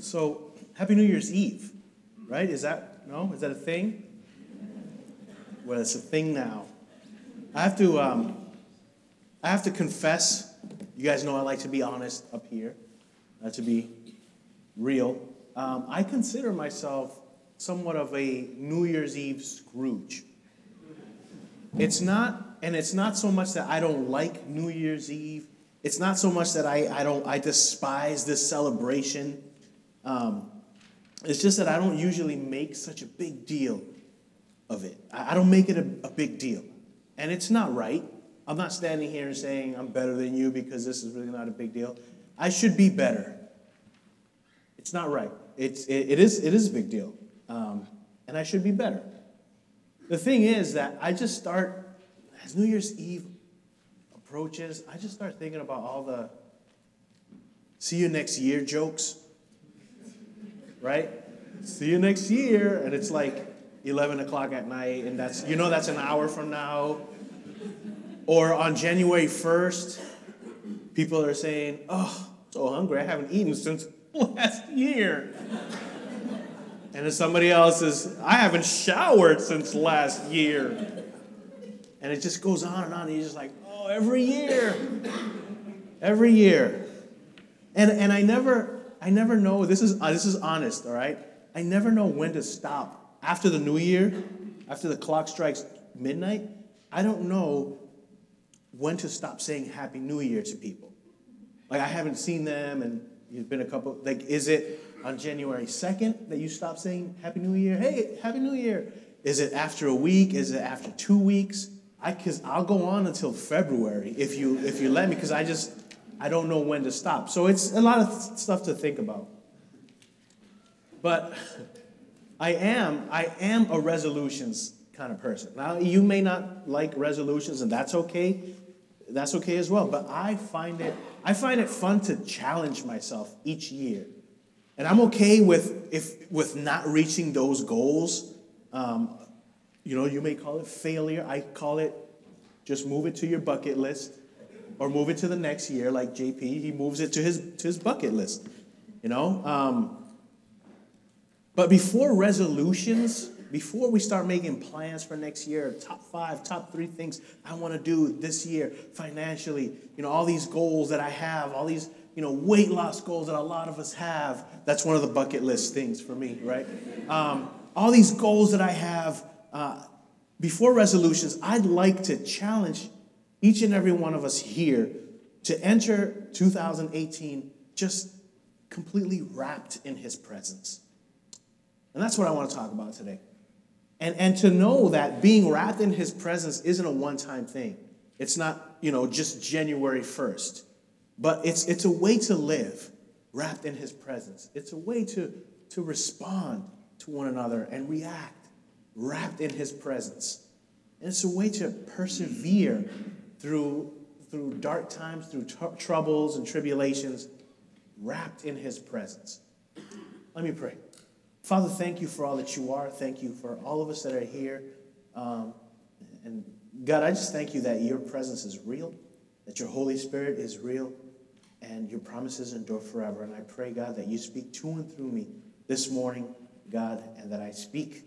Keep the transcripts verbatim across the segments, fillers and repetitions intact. So, Happy New Year's Eve, right? Is that, no? Is that a thing? Well, it's a thing now. I have to, um, I have to confess, you guys know I like to be honest up here, uh, to be real. Um, I consider myself somewhat of a New Year's Eve Scrooge. It's not, and it's not so much that I don't like New Year's Eve. It's not so much that I, I don't I despise this celebration. Um, it's just that I don't usually make such a big deal of it. I, I don't make it a, a big deal, and it's not right. I'm not standing here and saying I'm better than you because this is really not a big deal. I should be better. It's not right. It's it, it is it is a big deal, um, and I should be better. The thing is that I just start, as New Year's Eve approaches, I just start thinking about all the see you next year jokes, right? See you next year, and it's like eleven o'clock at night, and that's, you know, that's an hour from now. Or on January first, people are saying, oh, I'm so hungry, I haven't eaten since last year. And then somebody else is, I haven't showered since last year. And it just goes on and on. And you're just like, oh, every year. Every year. And and I never, I never know, this is uh, this is honest, all right? I never know when to stop. After the new year, after the clock strikes midnight, I don't know when to stop saying Happy New Year to people. Like, I haven't seen them, and it's been a couple, like, is it on January second that you stop saying Happy New Year? Hey, Happy New Year. Is it after a week? Is it after two weeks? I cause I'll go on until February if you if you let me, because I just I don't know when to stop. So it's a lot of th- stuff to think about. But I am I am a resolutions kind of person. Now, you may not like resolutions, and that's okay. That's okay as well. But I find it I find it fun to challenge myself each year. And I'm okay with if with not reaching those goals. Um, you know, you may call it failure. I call it just move it to your bucket list, or move it to the next year. Like J P, he moves it to his to his bucket list. You know. Um, but before resolutions, before we start making plans for next year, top five, top three things I want to do this year financially. You know, all these goals that I have, all these. You know, weight loss goals that a lot of us have. That's one of the bucket list things for me, right? Um, all these goals that I have, uh, before resolutions, I'd like to challenge each and every one of us here to enter two thousand eighteen just completely wrapped in his presence. And that's what I want to talk about today. And, and to know that being wrapped in his presence isn't a one-time thing. It's not, you know, just January first. But it's it's a way to live wrapped in his presence. It's a way to, to respond to one another and react wrapped in his presence. And it's a way to persevere through, through dark times, through t- troubles and tribulations, wrapped in his presence. Let me pray. Father, thank you for all that you are. Thank you for all of us that are here. Um, and God, I just thank you that your presence is real, that your Holy Spirit is real, and your promises endure forever. And I pray, God, that you speak to and through me this morning, God, and that I speak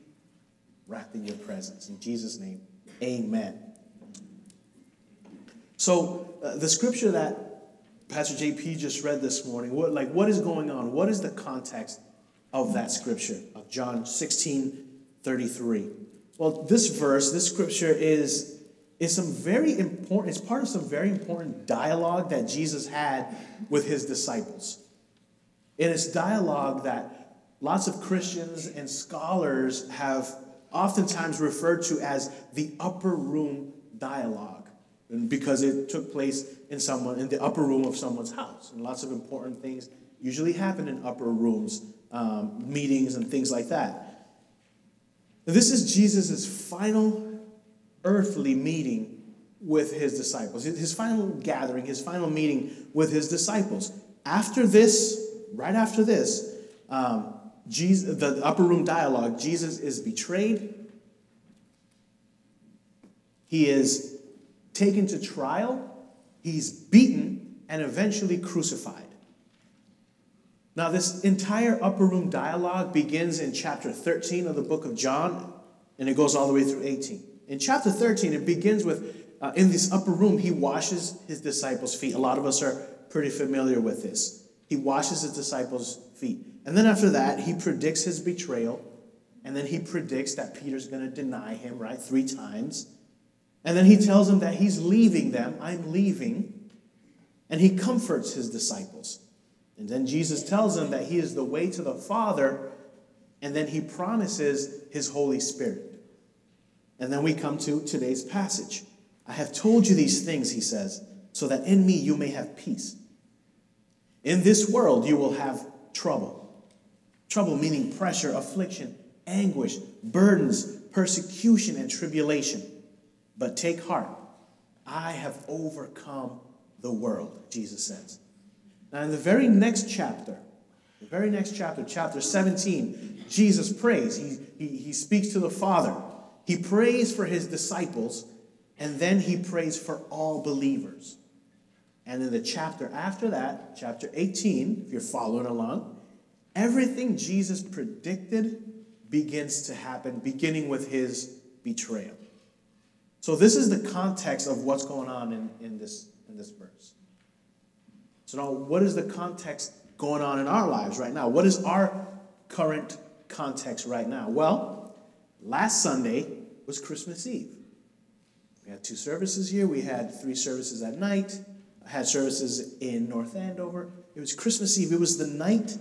wrapped in your presence. In Jesus' name, amen. So uh, the scripture that Pastor J P just read this morning, what, like what is going on? What is the context of that scripture of John sixteen thirty-three? Well, this verse, this scripture is... It's some very important, it's part of some very important dialogue that Jesus had with his disciples. And it's dialogue that lots of Christians and scholars have oftentimes referred to as the upper room dialogue, because it took place in someone in the upper room of someone's house. And lots of important things usually happen in upper rooms, um, meetings and things like that. This is Jesus' final earthly meeting with his disciples, his final gathering, his final meeting with his disciples. After this, right after this, um, Jesus, the upper room dialogue, Jesus is betrayed. He is taken to trial. He's beaten and eventually crucified. Now, this entire upper room dialogue begins in chapter thirteen of the book of John, and it goes all the way through eighteen. In chapter thirteen, it begins with, uh, in this upper room, he washes his disciples' feet. A lot of us are pretty familiar with this. He washes his disciples' feet. And then after that, he predicts his betrayal, and then he predicts that Peter's going to deny him, right, three times. And then he tells them that he's leaving them. I'm leaving. And he comforts his disciples. And then Jesus tells them that he is the way to the Father, and then he promises his Holy Spirit. And then we come to today's passage. I have told you these things, he says, so that in me you may have peace. In this world you will have trouble. Trouble meaning pressure, affliction, anguish, burdens, persecution, and tribulation. But take heart, I have overcome the world, Jesus says. Now, in the very next chapter, the very next chapter, chapter seventeen, Jesus prays. He, he, he speaks to the Father. He prays for his disciples, and then he prays for all believers. And in the chapter after that, chapter eighteen, if you're following along, everything Jesus predicted begins to happen, beginning with his betrayal. So this is the context of what's going on in, in, this, in this verse. So now, what is the context going on in our lives right now? What is our current context right now? Well, last Sunday was Christmas Eve. We had two services here. We had three services at night. I had services in North Andover. It was Christmas Eve. It was the night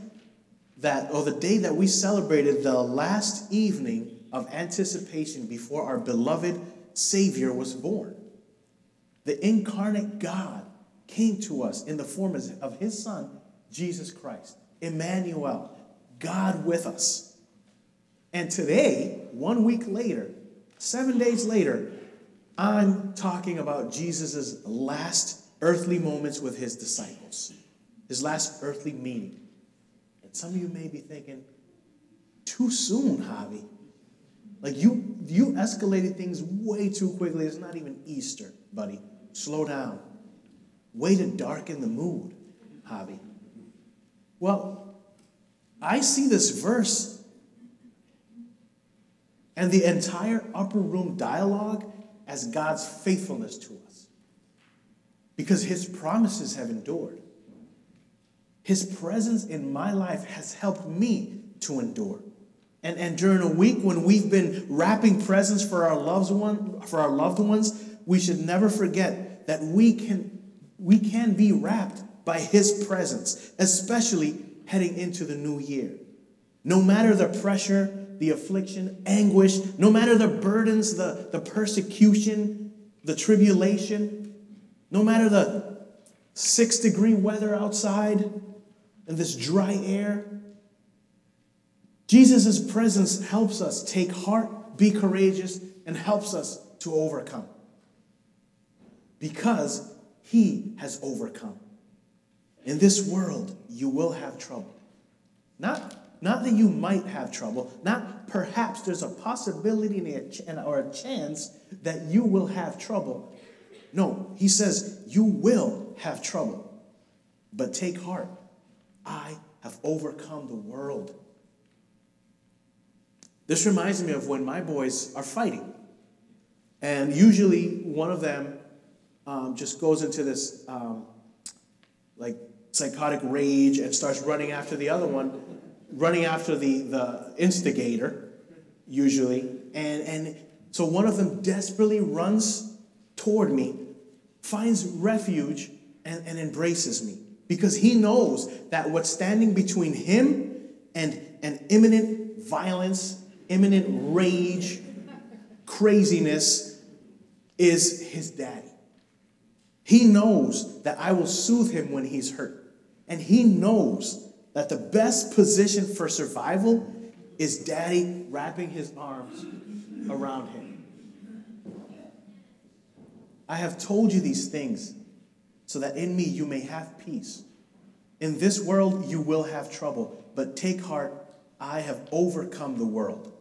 that, or the day that we celebrated the last evening of anticipation before our beloved Savior was born. The incarnate God came to us in the form of his Son, Jesus Christ, Emmanuel, God with us. And today, one week later, seven days later, I'm talking about Jesus' last earthly moments with his disciples, his last earthly meeting. And some of you may be thinking, too soon, Javi. Like you, you escalated things way too quickly. It's not even Easter, buddy. Slow down. Way to darken the mood, Javi. Well, I see this verse and the entire upper room dialogue as God's faithfulness to us, because his promises have endured. His presence in my life has helped me to endure. And, and during a week when we've been wrapping presents for our loved one, for our loved ones, we should never forget that we can We can be wrapped by his presence, especially heading into the new year. No matter the pressure, the affliction, anguish, no matter the burdens, the, the persecution, the tribulation, no matter the six-degree weather outside and this dry air, Jesus' presence helps us take heart, be courageous, and helps us to overcome. Because he has overcome. In this world, you will have trouble. Not, not that you might have trouble. Not perhaps there's a possibility or a chance that you will have trouble. No, he says, you will have trouble. But take heart. I have overcome the world. This reminds me of when my boys are fighting. And usually one of them Um, just goes into this um, like psychotic rage and starts running after the other one, running after the, the instigator, usually. And, and so one of them desperately runs toward me, finds refuge, and, and embraces me. Because he knows that what's standing between him and, and imminent violence, imminent rage, craziness is his daddy. He knows that I will soothe him when he's hurt. And he knows that the best position for survival is daddy wrapping his arms around him. I have told you these things so that in me you may have peace. In this world you will have trouble, but take heart, I have overcome the world.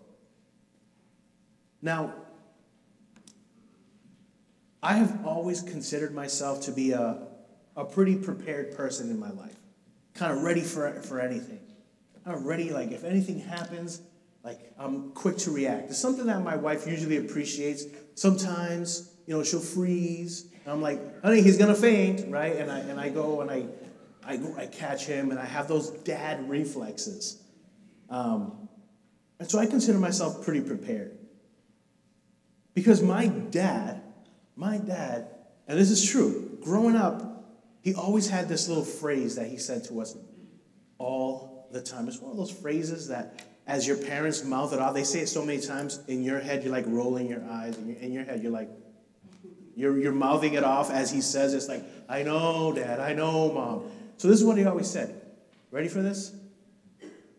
Now, I have always considered myself to be a, a pretty prepared person in my life. kind of ready for for anything. I'm ready, like if anything happens, like I'm quick to react. It's something that my wife usually appreciates. Sometimes, you know, she'll freeze. And I'm like, honey, he's gonna faint, right? And I and I go and I I, I catch him, and I have those dad reflexes. Um, and so I consider myself pretty prepared. Because my dad, my dad, and this is true, growing up, he always had this little phrase that he said to us all the time. It's one of those phrases that as your parents mouth it out, they say it so many times, in your head you're like rolling your eyes, and in your head you're like, you're, you're mouthing it off as he says. It's like, I know, Dad, I know, Mom. So this is what he always said. Ready for this?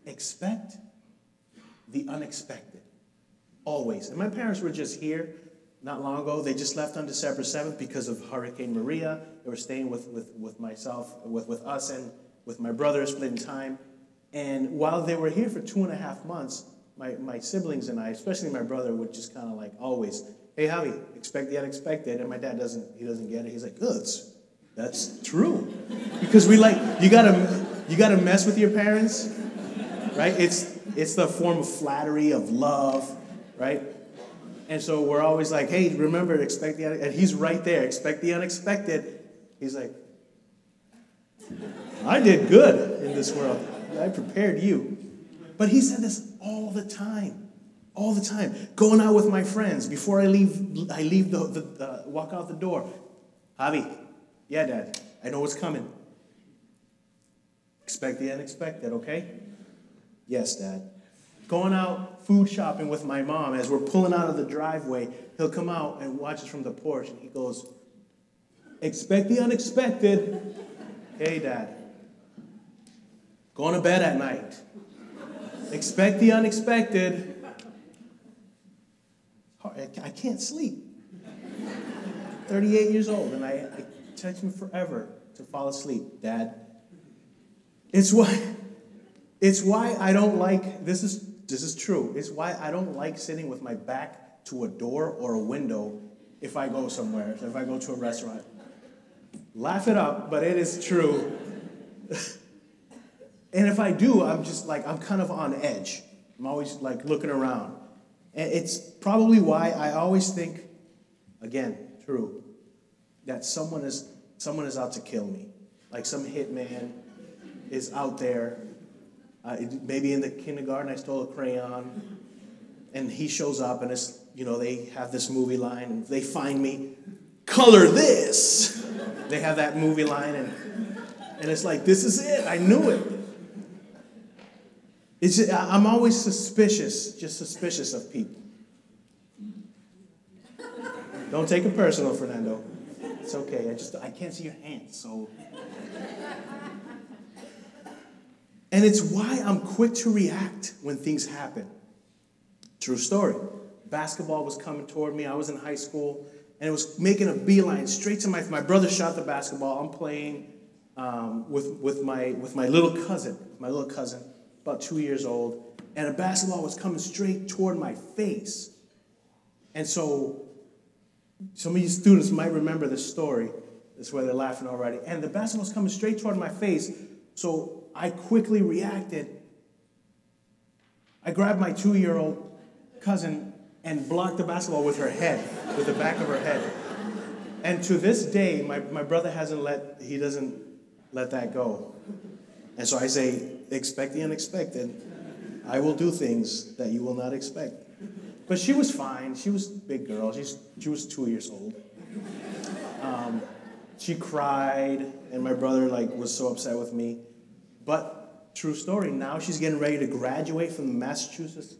Expect the unexpected. Always. And my parents were just here not long ago. They just left on December seventh because of Hurricane Maria. They were staying with, with, with myself, with, with us, and with my brother, splitting time. And while they were here for two and a half months, my, my siblings and I, especially my brother, would just kind of like always, hey, Javi, expect the unexpected. And my dad doesn't, he doesn't get it. He's like, oh, that's, that's true. Because we like, you gotta, you gotta mess with your parents, right? It's, it's the form of flattery, of love, right? And so we're always like, hey, remember, expect the unexpected. And he's right there, expect the unexpected. He's like, I did good in this world. I prepared you. But he said this all the time, all the time. Going out with my friends, before I leave, I leave the, the, the walk out the door. Javi, yeah, Dad, I know what's coming. Expect the unexpected, okay? Yes, Dad. Going out food shopping with my mom, as we're pulling out of the driveway, he'll come out and watch us from the porch, and he goes, expect the unexpected. Hey, Dad. Going to bed at night. Expect the unexpected. I can't sleep. thirty-eight years old, and I, I text him forever to fall asleep, Dad. It's why, it's why I don't like, this is this is true, it's why I don't like sitting with my back to a door or a window if I go somewhere, if I go to a restaurant. Laugh it up, but it is true. And if I do, I'm just like, I'm kind of on edge. I'm always like looking around. And it's probably why I always think, again, true, that someone is someone is out to kill me. Like some hitman is out there. Uh, maybe in the kindergarten I stole a crayon. And he shows up and it's, you know, they have this movie line. And they find me, color this. They have that movie line. And, and it's like, this is it. I knew it. It's just, I'm always suspicious, just suspicious of people. Don't take it personal, Fernando. It's okay. I just I can't see your hands, so. And it's why I'm quick to react when things happen. True story. Basketball was coming toward me. I was in high school, and it was making a beeline straight to my my brother. Shot the basketball. I'm playing um, with with my with my little cousin, my little cousin. About two years old, and a basketball was coming straight toward my face. And so some of you students might remember this story. That's why they're laughing already. And the basketball was coming straight toward my face, so I quickly reacted. I grabbed my two-year-old cousin and blocked the basketball with her head, with the back of her head. And to this day, my, my brother hasn't let, he doesn't let that go. And so I say, expect the unexpected. I will do things that you will not expect. But she was fine. She was a big girl. She's, she was two years old. Um, she cried, and my brother like was so upset with me. But true story, now she's getting ready to graduate from the Massachusetts,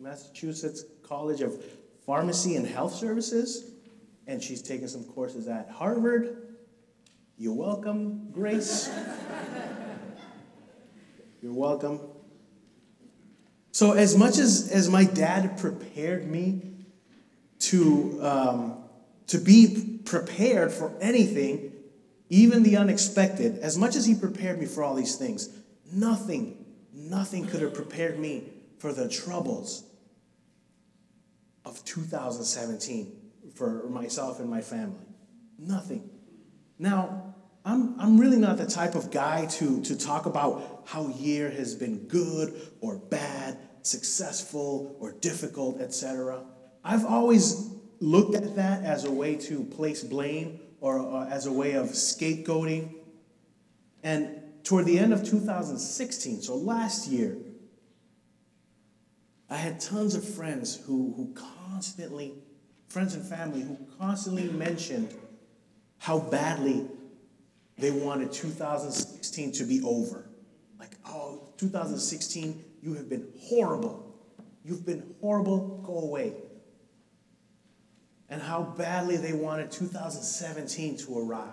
Massachusetts College of Pharmacy and Health Services, and she's taking some courses at Harvard. You're welcome, Grace. You're welcome. So as much as, as my dad prepared me to um, to be prepared for anything, even the unexpected, as much as he prepared me for all these things, nothing, nothing could have prepared me for the troubles of two thousand seventeen for myself and my family. Nothing. Now, I'm, I'm really not the type of guy to, to talk about how year has been good or bad, successful or difficult, et cetera. I've always looked at that as a way to place blame or uh, as a way of scapegoating. And toward the end of two thousand sixteen, so last year, I had tons of friends who, who constantly, friends and family, who constantly mentioned how badly they wanted two thousand sixteen to be over. Like, oh, two thousand sixteen, you have been horrible. You've been horrible. Go away. And how badly they wanted two thousand seventeen to arrive.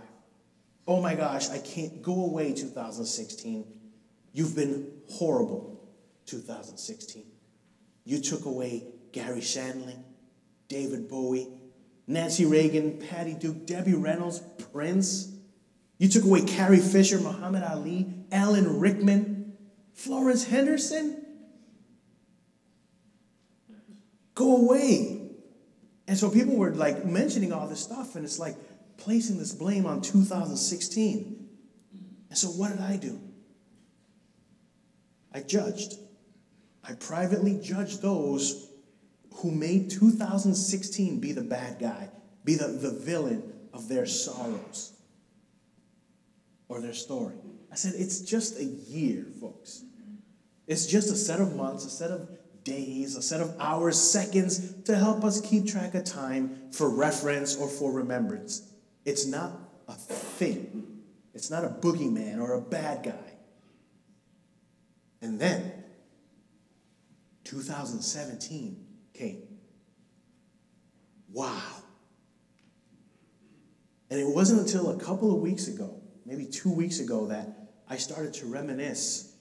Oh my gosh, I can't go away, two thousand sixteen. You've been horrible, two thousand sixteen. You took away Gary Shandling, David Bowie, Nancy Reagan, Patty Duke, Debbie Reynolds, Prince. You took away Carrie Fisher, Muhammad Ali, Alan Rickman, Florence Henderson. Go away. And so people were like mentioning all this stuff, and it's like placing this blame on two thousand sixteen. And so what did I do? I judged. I privately judged those who made two thousand sixteen be the bad guy, be the, the villain of their sorrows or their story. I said, it's just a year, folks. It's just a set of months, a set of days, a set of hours, seconds to help us keep track of time for reference or for remembrance. It's not a thing. It's not a boogeyman or a bad guy. And then two thousand seventeen came. Wow. And it wasn't until a couple of weeks ago, maybe two weeks ago, that I started to reminisce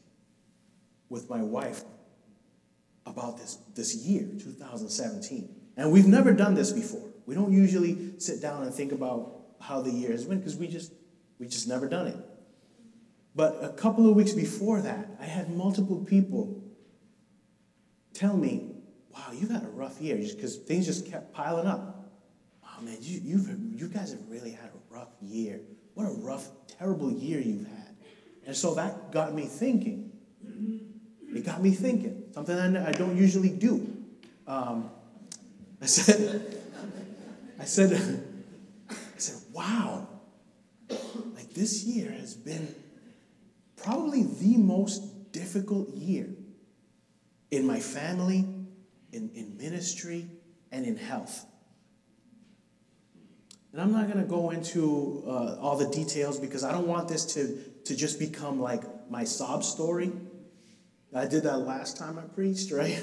with my wife about this, this year, two thousand seventeen. And we've never done this before. We don't usually sit down and think about how the year has been because we just, we just never done it. But a couple of weeks before that, I had multiple people tell me, wow, you've had a rough year, because things just kept piling up. Oh, man, you you've, you guys have really had a rough year. What a rough, terrible year you've had. And so that got me thinking. It got me thinking, something I don't usually do. Um, I said, I said, I said, wow, like this year has been probably the most difficult year in my family, in, in ministry, and in health. And I'm not going to go into uh, all the details because I don't want this to, to just become like my sob story. I did that last time I preached, right?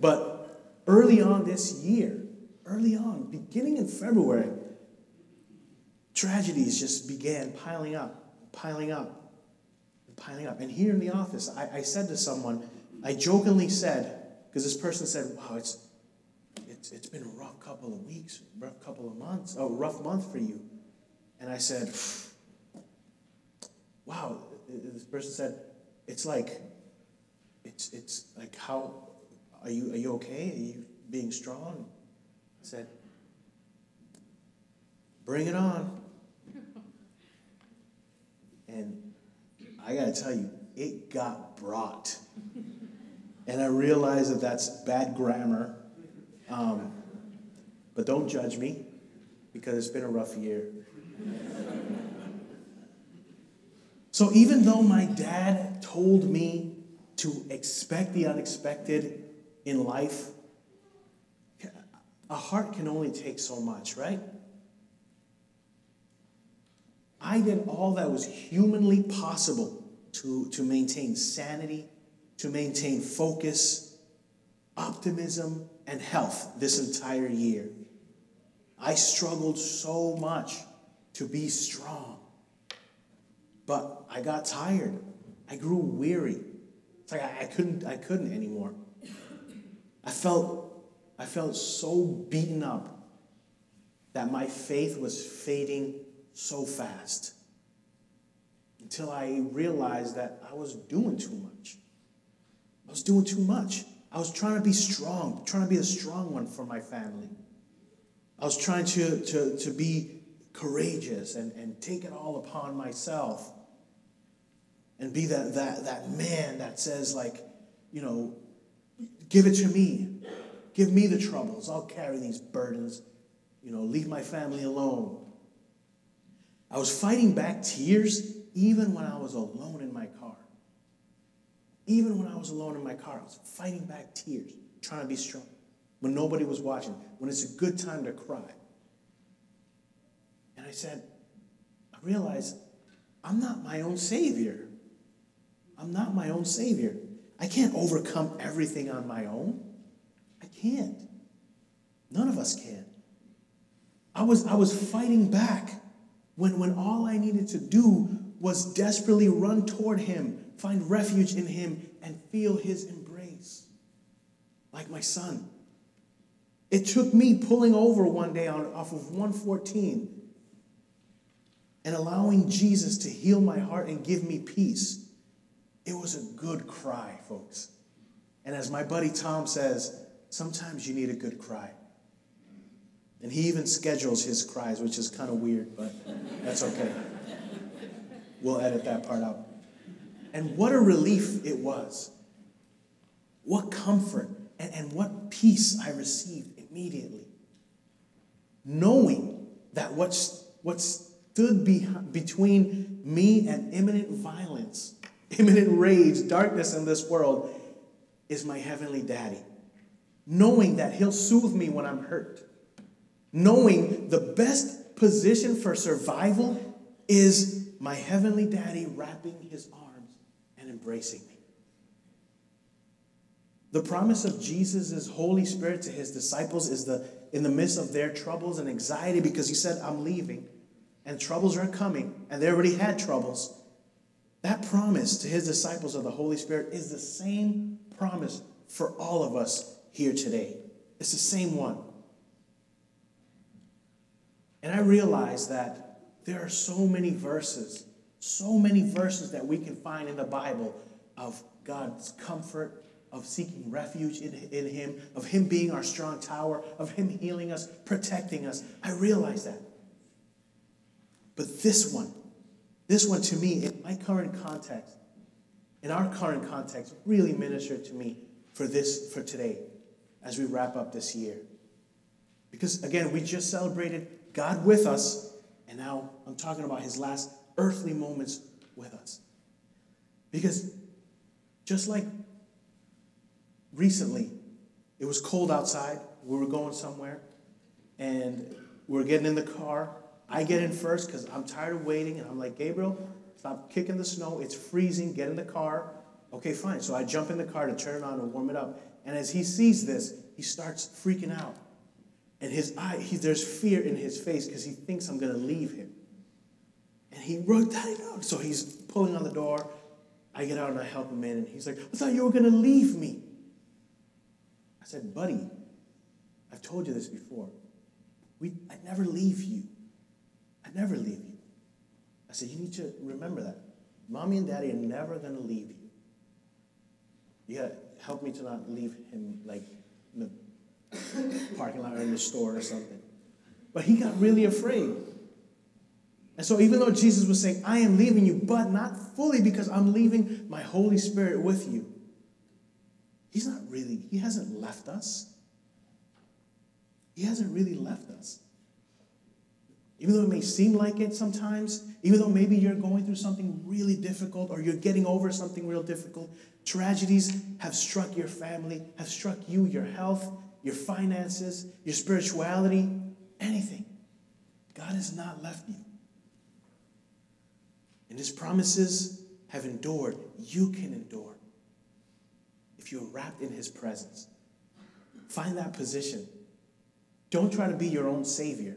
But early on this year, early on, beginning in February, tragedies just began piling up, piling up, piling up. And here in the office, I, I said to someone, I jokingly said, because this person said, wow, it's, it's it's been a rough couple of weeks, rough couple of months, a rough month for you. And I said, wow, this person said, it's like, It's it's like, how are you are you okay? Are you being strong? I said, bring it on. And I gotta tell you, it got brought. And I realize that that's bad grammar, um, but don't judge me because it's been a rough year. So even though my dad told me to expect the unexpected in life, a heart can only take so much, right? I did all that was humanly possible to, to maintain sanity, to maintain focus, optimism, and health this entire year. I struggled so much to be strong, but I got tired. I grew weary. It's like I, I couldn't, I couldn't anymore. I felt, I felt so beaten up that my faith was fading so fast until I realized that I was doing too much. I was doing too much. I was trying to be strong, trying to be a strong one for my family. I was trying to, to, to be courageous and, and take it all upon myself and be that, that, that man that says, like, you know, give it to me. Give me the troubles. I'll carry these burdens. You know, leave my family alone. I was fighting back tears even when I was alone in my car. Even when I was alone in my car, I was fighting back tears, trying to be strong. When nobody was watching, when it's a good time to cry. And I said, I realized I'm not my own savior. I'm not my own savior. I can't overcome everything on my own. I can't. None of us can. I was, I was fighting back when, when all I needed to do was desperately run toward him, find refuge in him, and feel his embrace. Like my son. It took me pulling over one day on, off of one fourteen and allowing Jesus to heal my heart and give me peace. It was a good cry, folks. And as my buddy Tom says, sometimes you need a good cry. And he even schedules his cries, which is kind of weird, but that's okay. We'll edit that part out. And what a relief it was. What comfort and, and what peace I received immediately. Knowing that what's, what's stood behind, between me and imminent violence, imminent rage, darkness in this world, is my heavenly daddy. Knowing that he'll soothe me when I'm hurt. Knowing the best position for survival is my heavenly daddy wrapping his arms and embracing me. The promise of Jesus' Holy Spirit to his disciples is the in the midst of their troubles and anxiety, because he said, I'm leaving. And troubles are coming, and they already had troubles. That promise to his disciples of the Holy Spirit is the same promise for all of us here today. It's the same one. And I realize that there are so many verses, so many verses that we can find in the Bible of God's comfort, of seeking refuge in, in him, of him being our strong tower, of him healing us, protecting us. I realize that. But this one, this one to me, in my current context, in our current context, really ministered to me for this, for today, as we wrap up this year. Because again, we just celebrated God with us, and now I'm talking about his last earthly moments with us. Because just like recently, it was cold outside, we were going somewhere, and we were getting in the car. I get in first because I'm tired of waiting, and I'm like, Gabriel, stop kicking the snow. It's freezing. Get in the car. Okay, fine. So I jump in the car to turn it on and warm it up. And as he sees this, he starts freaking out. And his eye, he, there's fear in his face because he thinks I'm going to leave him. And he wrote that out. So he's pulling on the door. I get out and I help him in. And he's like, I thought you were going to leave me. I said, buddy, I've told you this before. We, I never leave you. I never leave you. I said, you need to remember that. Mommy and daddy are never going to leave you. You got to help me to not leave him like in the parking lot or in the store or something. But he got really afraid. And so even though Jesus was saying, I am leaving you, but not fully because I'm leaving my Holy Spirit with you. He's not really, he hasn't left us. He hasn't really left us. Even though it may seem like it sometimes, even though maybe you're going through something really difficult or you're getting over something real difficult, tragedies have struck your family, have struck you, your health, your finances, your spirituality, anything. God has not left you. And his promises have endured. You can endure if you're wrapped in his presence. Find that position. Don't try to be your own savior.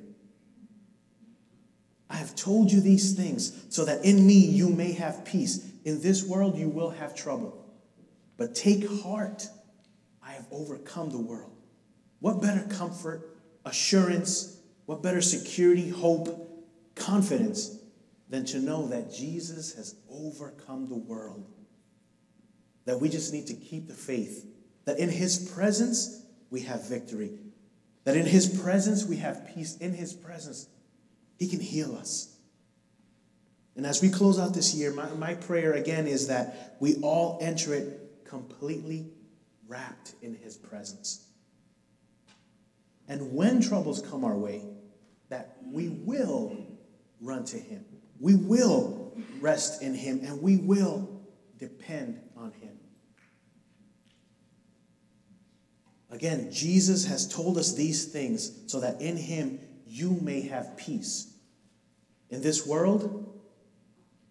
I have told you these things so that in me you may have peace. In this world you will have trouble. But take heart, I have overcome the world. What better comfort, assurance, what better security, hope, confidence than to know that Jesus has overcome the world. That we just need to keep the faith. That in his presence we have victory. That in his presence we have peace. In his presence He can heal us. And as we close out this year, my, my prayer again is that we all enter it completely wrapped in his presence. And when troubles come our way, that we will run to him. We will rest in him, and we will depend on him. Again, Jesus has told us these things so that in him you may have peace. In this world,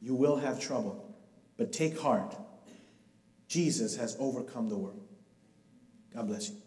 you will have trouble, but take heart. Jesus has overcome the world. God bless you.